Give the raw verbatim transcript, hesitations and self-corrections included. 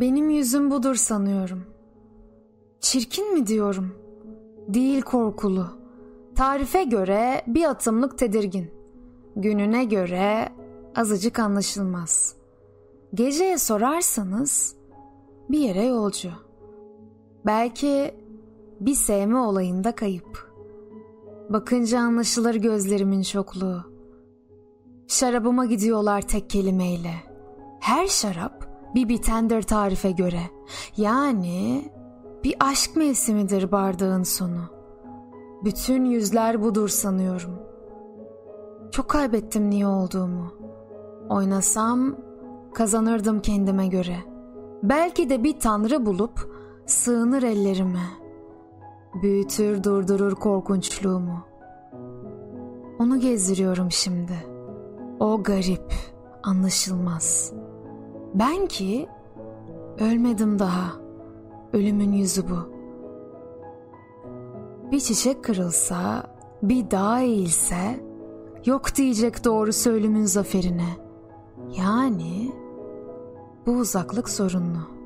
Benim yüzüm budur sanıyorum. Çirkin mi diyorum? Değil, korkulu. Tarife göre bir atımlık tedirgin. Gününe göre azıcık anlaşılmaz. Geceye sorarsanız bir yere yolcu. Belki bir sevme olayında kayıp. Bakınca anlaşılır gözlerimin şokluğu. Şarabıma gidiyorlar tek kelimeyle. Her şarap bir bitendir tarife göre. Yani bir aşk mevsimidir bardağın sonu. Bütün yüzler budur sanıyorum. Çok kaybettim niye olduğumu. Oynasam kazanırdım kendime göre. Belki de bir tanrı bulup sığınır ellerime. Büyütür durdurur korkunçluğumu. Onu gezdiriyorum şimdi. O garip, anlaşılmaz. Ben ki ölmedim daha. Ölümün yüzü bu. Bir çiçek kırılsa, bir dağ eğilse, yok diyecek doğrusu ölümün zaferine. Yani bu uzaklık sorunlu.